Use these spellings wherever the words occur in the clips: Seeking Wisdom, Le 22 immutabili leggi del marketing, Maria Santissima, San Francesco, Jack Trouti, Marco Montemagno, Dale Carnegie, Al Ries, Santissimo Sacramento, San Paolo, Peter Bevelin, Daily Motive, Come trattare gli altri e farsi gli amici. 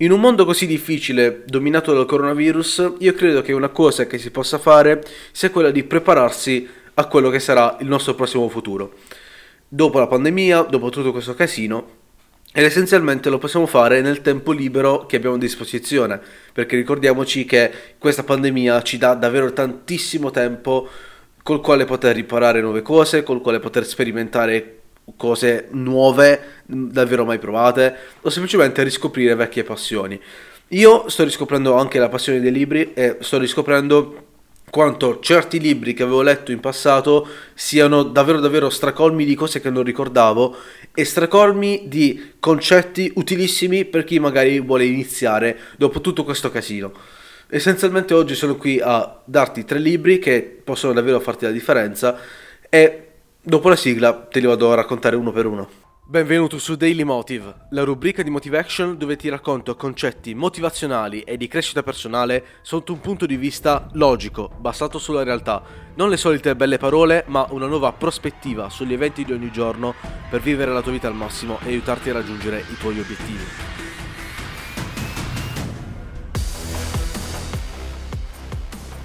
In un mondo così difficile, dominato dal coronavirus, io credo che una cosa che si possa fare sia quella di prepararsi a quello che sarà il nostro prossimo futuro. Dopo la pandemia, dopo tutto questo casino, ed essenzialmente lo possiamo fare nel tempo libero che abbiamo a disposizione, perché ricordiamoci che questa pandemia ci dà davvero tantissimo tempo col quale poter imparare nuove cose, col quale poter sperimentare cose nuove davvero mai provate o semplicemente riscoprire vecchie passioni. Io sto riscoprendo anche la passione dei libri e sto riscoprendo quanto certi libri che avevo letto in passato siano davvero stracolmi di cose che non ricordavo e stracolmi di concetti utilissimi per chi magari vuole iniziare dopo tutto questo casino. Essenzialmente oggi sono qui a darti 3 libri che possono davvero farti la differenza e dopo la sigla te li vado a raccontare uno per uno. Benvenuto su Daily Motive, la rubrica di Motive Action dove ti racconto concetti motivazionali e di crescita personale sotto un punto di vista logico, basato sulla realtà. Non le solite belle parole, ma una nuova prospettiva sugli eventi di ogni giorno per vivere la tua vita al massimo e aiutarti a raggiungere i tuoi obiettivi.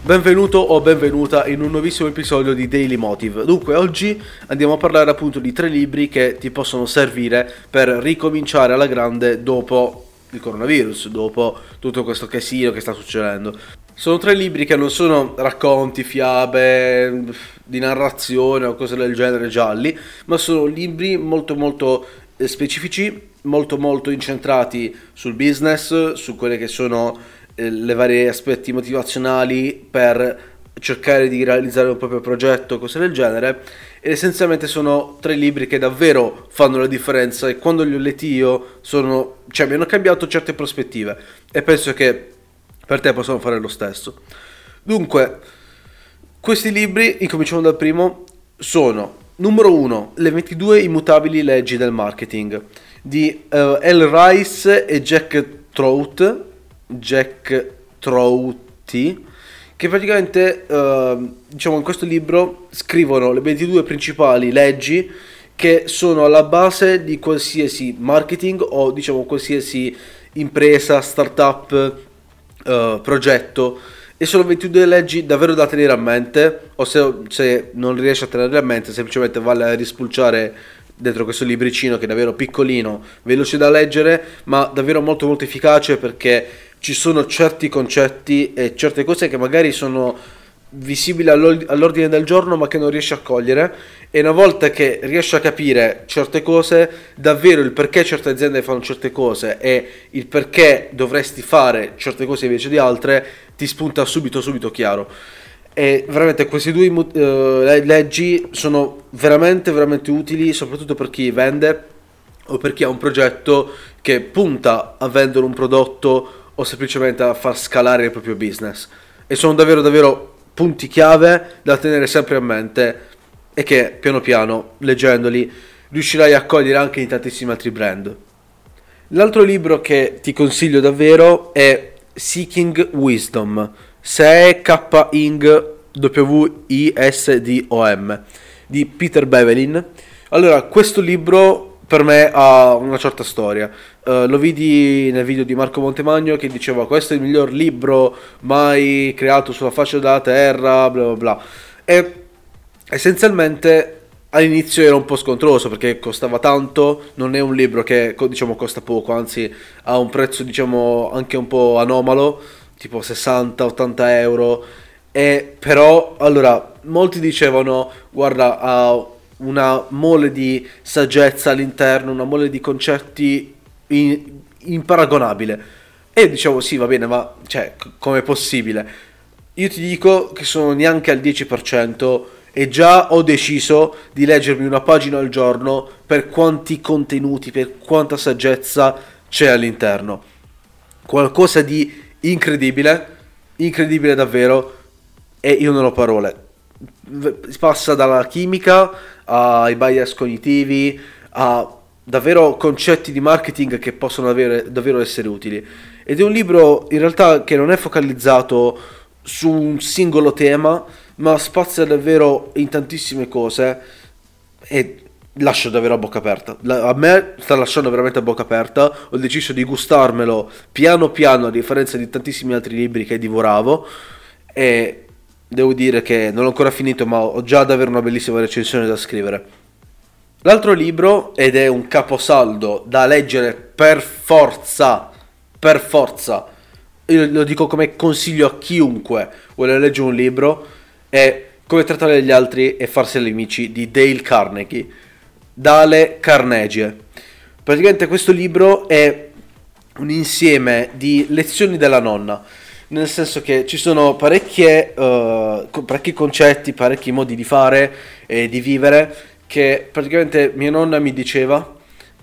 Benvenuto o benvenuta in un nuovissimo episodio di Daily Motive. Dunque oggi andiamo a parlare appunto di 3 libri che ti possono servire per ricominciare alla grande dopo il coronavirus, dopo tutto questo casino che sta succedendo. Sono 3 libri che non sono racconti, fiabe, di narrazione o cose del genere gialli, ma sono libri molto specifici, molto incentrati sul business, su quelle che sono le varie aspetti motivazionali per cercare di realizzare un proprio progetto, cose del genere, ed essenzialmente sono 3 libri che davvero fanno la differenza e quando li ho letti io mi hanno cambiato certe prospettive e penso che per te possano fare lo stesso. Dunque, questi libri, incominciamo dal primo, sono numero 1, Le 22 immutabili leggi del marketing di Al Ries e Jack Trouti, che praticamente in questo libro scrivono le 22 principali leggi che sono alla base di qualsiasi marketing o qualsiasi impresa, startup, progetto, e sono 22 leggi davvero da tenere a mente, o se non riesci a tenere a mente semplicemente vale a rispulciare dentro questo libricino che è davvero piccolino, veloce da leggere, ma davvero molto efficace, perché ci sono certi concetti e certe cose che magari sono visibili all'ordine del giorno ma che non riesci a cogliere, e una volta che riesci a capire certe cose, davvero il perché certe aziende fanno certe cose e il perché dovresti fare certe cose invece di altre ti spunta subito chiaro. E veramente queste 2 leggi sono veramente utili soprattutto per chi vende o per chi ha un progetto che punta a vendere un prodotto o semplicemente a far scalare il proprio business, e sono davvero punti chiave da tenere sempre a mente e che piano piano leggendoli riuscirai a cogliere anche in tantissimi altri brand. L'altro libro che ti consiglio davvero è Seeking Wisdom, Seeking Wisdom di Peter Bevelin. Allora, questo libro per me ha una certa storia. Lo vidi nel video di Marco Montemagno che diceva questo è il miglior libro mai creato sulla faccia della terra, bla. E essenzialmente all'inizio era un po' scontroso perché costava tanto, non è un libro che costa poco, anzi ha un prezzo anche un po' anomalo, tipo 60-80 euro, e però allora molti dicevano guarda, ha una mole di saggezza all'interno, una mole di concetti imparagonabile, e sì va bene, ma com'è possibile? Io ti dico che sono neanche al 10% e già ho deciso di leggermi una pagina al giorno per quanti contenuti, per quanta saggezza c'è all'interno. Qualcosa di incredibile davvero, e io non ho parole. Passa dalla chimica ai bias cognitivi a davvero concetti di marketing che possono davvero essere utili, ed è un libro in realtà che non è focalizzato su un singolo tema ma spazia davvero in tantissime cose, e lascio davvero a bocca aperta. A me sta lasciando veramente a bocca aperta. Ho deciso di gustarmelo piano piano, a differenza di tantissimi altri libri che divoravo, e devo dire che non l'ho ancora finito, ma ho già davvero una bellissima recensione da scrivere. L'altro libro, ed è un caposaldo da leggere per forza, io lo dico come consiglio a chiunque vuole leggere un libro, è Come trattare gli altri e farsi gli amici di Dale Carnegie. Dale Carnegie. Praticamente questo libro è un insieme di lezioni della nonna, nel senso che ci sono parecchi concetti, parecchi modi di fare e di vivere che praticamente mia nonna mi diceva,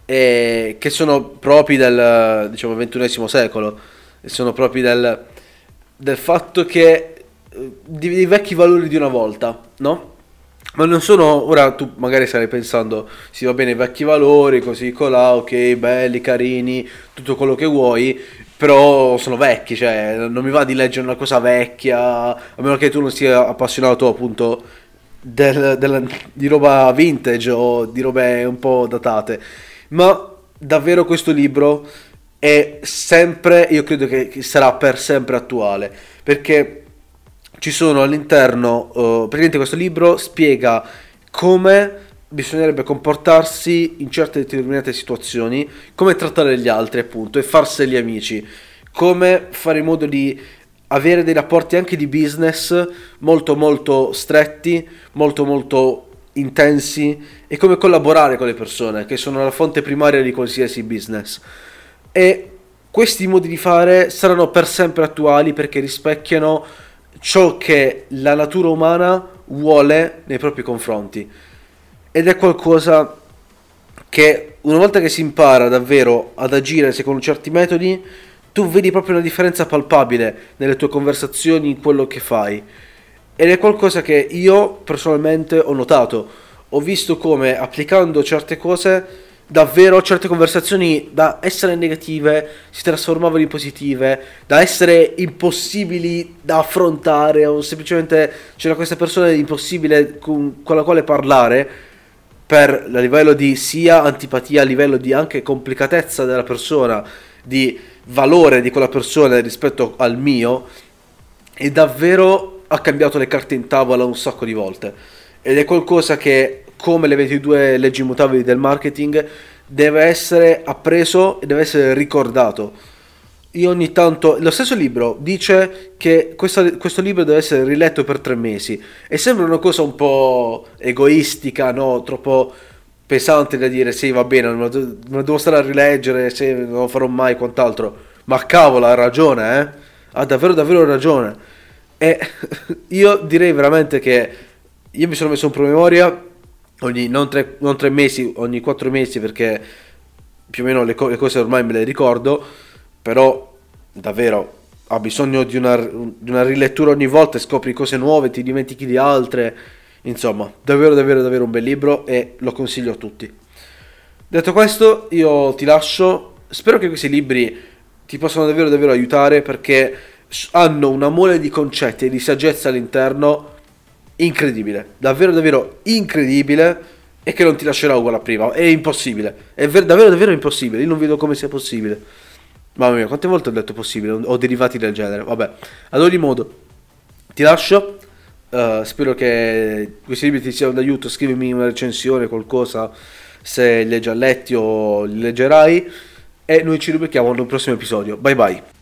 e che sono propri del, diciamo, XXI secolo, e sono propri del fatto che dei vecchi valori di una volta, no? Ma non sono, ora tu magari starai pensando, sì va bene, vecchi valori, così colà, ok, belli, carini, tutto quello che vuoi, però sono vecchi, cioè non mi va di leggere una cosa vecchia, a meno che tu non sia appassionato appunto di roba vintage o di robe un po' datate. Ma davvero questo libro è sempre, io credo che sarà per sempre attuale, perché ci sono all'interno, praticamente questo libro spiega come bisognerebbe comportarsi in certe determinate situazioni, come trattare gli altri appunto e farsi gli amici, come fare in modo di avere dei rapporti anche di business molto molto stretti, molto molto intensi, e come collaborare con le persone che sono la fonte primaria di qualsiasi business. E questi modi di fare saranno per sempre attuali perché rispecchiano ciò che la natura umana vuole nei propri confronti, ed è qualcosa che una volta che si impara davvero ad agire secondo certi metodi, tu vedi proprio una differenza palpabile nelle tue conversazioni, in quello che fai, ed è qualcosa che io personalmente ho notato, ho visto come applicando certe cose davvero certe conversazioni da essere negative si trasformavano in positive, da essere impossibili da affrontare o semplicemente c'era questa persona impossibile con la quale parlare per a livello di sia antipatia, a livello di anche complicatezza della persona, di valore di quella persona rispetto al mio, e davvero ha cambiato le carte in tavola un sacco di volte, ed è qualcosa che, come le 22 leggi immutabili del marketing, deve essere appreso e deve essere ricordato. Io ogni tanto, lo stesso libro dice che questo libro deve essere riletto per 3 mesi, e sembra una cosa un po' egoistica, no? Troppo pesante da dire, sì va bene, non devo stare a rileggere, se non lo farò mai, quant'altro, ma cavolo, ha ragione, ha davvero davvero ragione. E io direi veramente che io mi sono messo un promemoria non tre mesi, ogni 4 mesi, perché più o meno le cose ormai me le ricordo, però davvero ha bisogno di una rilettura ogni volta, scopri cose nuove, ti dimentichi di altre, insomma davvero davvero davvero un bel libro, e lo consiglio a tutti. Detto questo, io ti lascio, spero che questi libri ti possano davvero davvero aiutare, perché hanno una mole di concetti e di saggezza all'interno incredibile, davvero davvero incredibile, e che non ti lascerà uguale a prima, è impossibile, è davvero davvero impossibile, io non vedo come sia possibile, mamma mia quante volte ho detto possibile o derivati del genere, vabbè. Ad ogni modo ti lascio, spero che questi libri ti siano d'aiuto, scrivimi una recensione, qualcosa, se li hai già letti o li leggerai, e noi ci rivediamo nel prossimo episodio. Bye bye.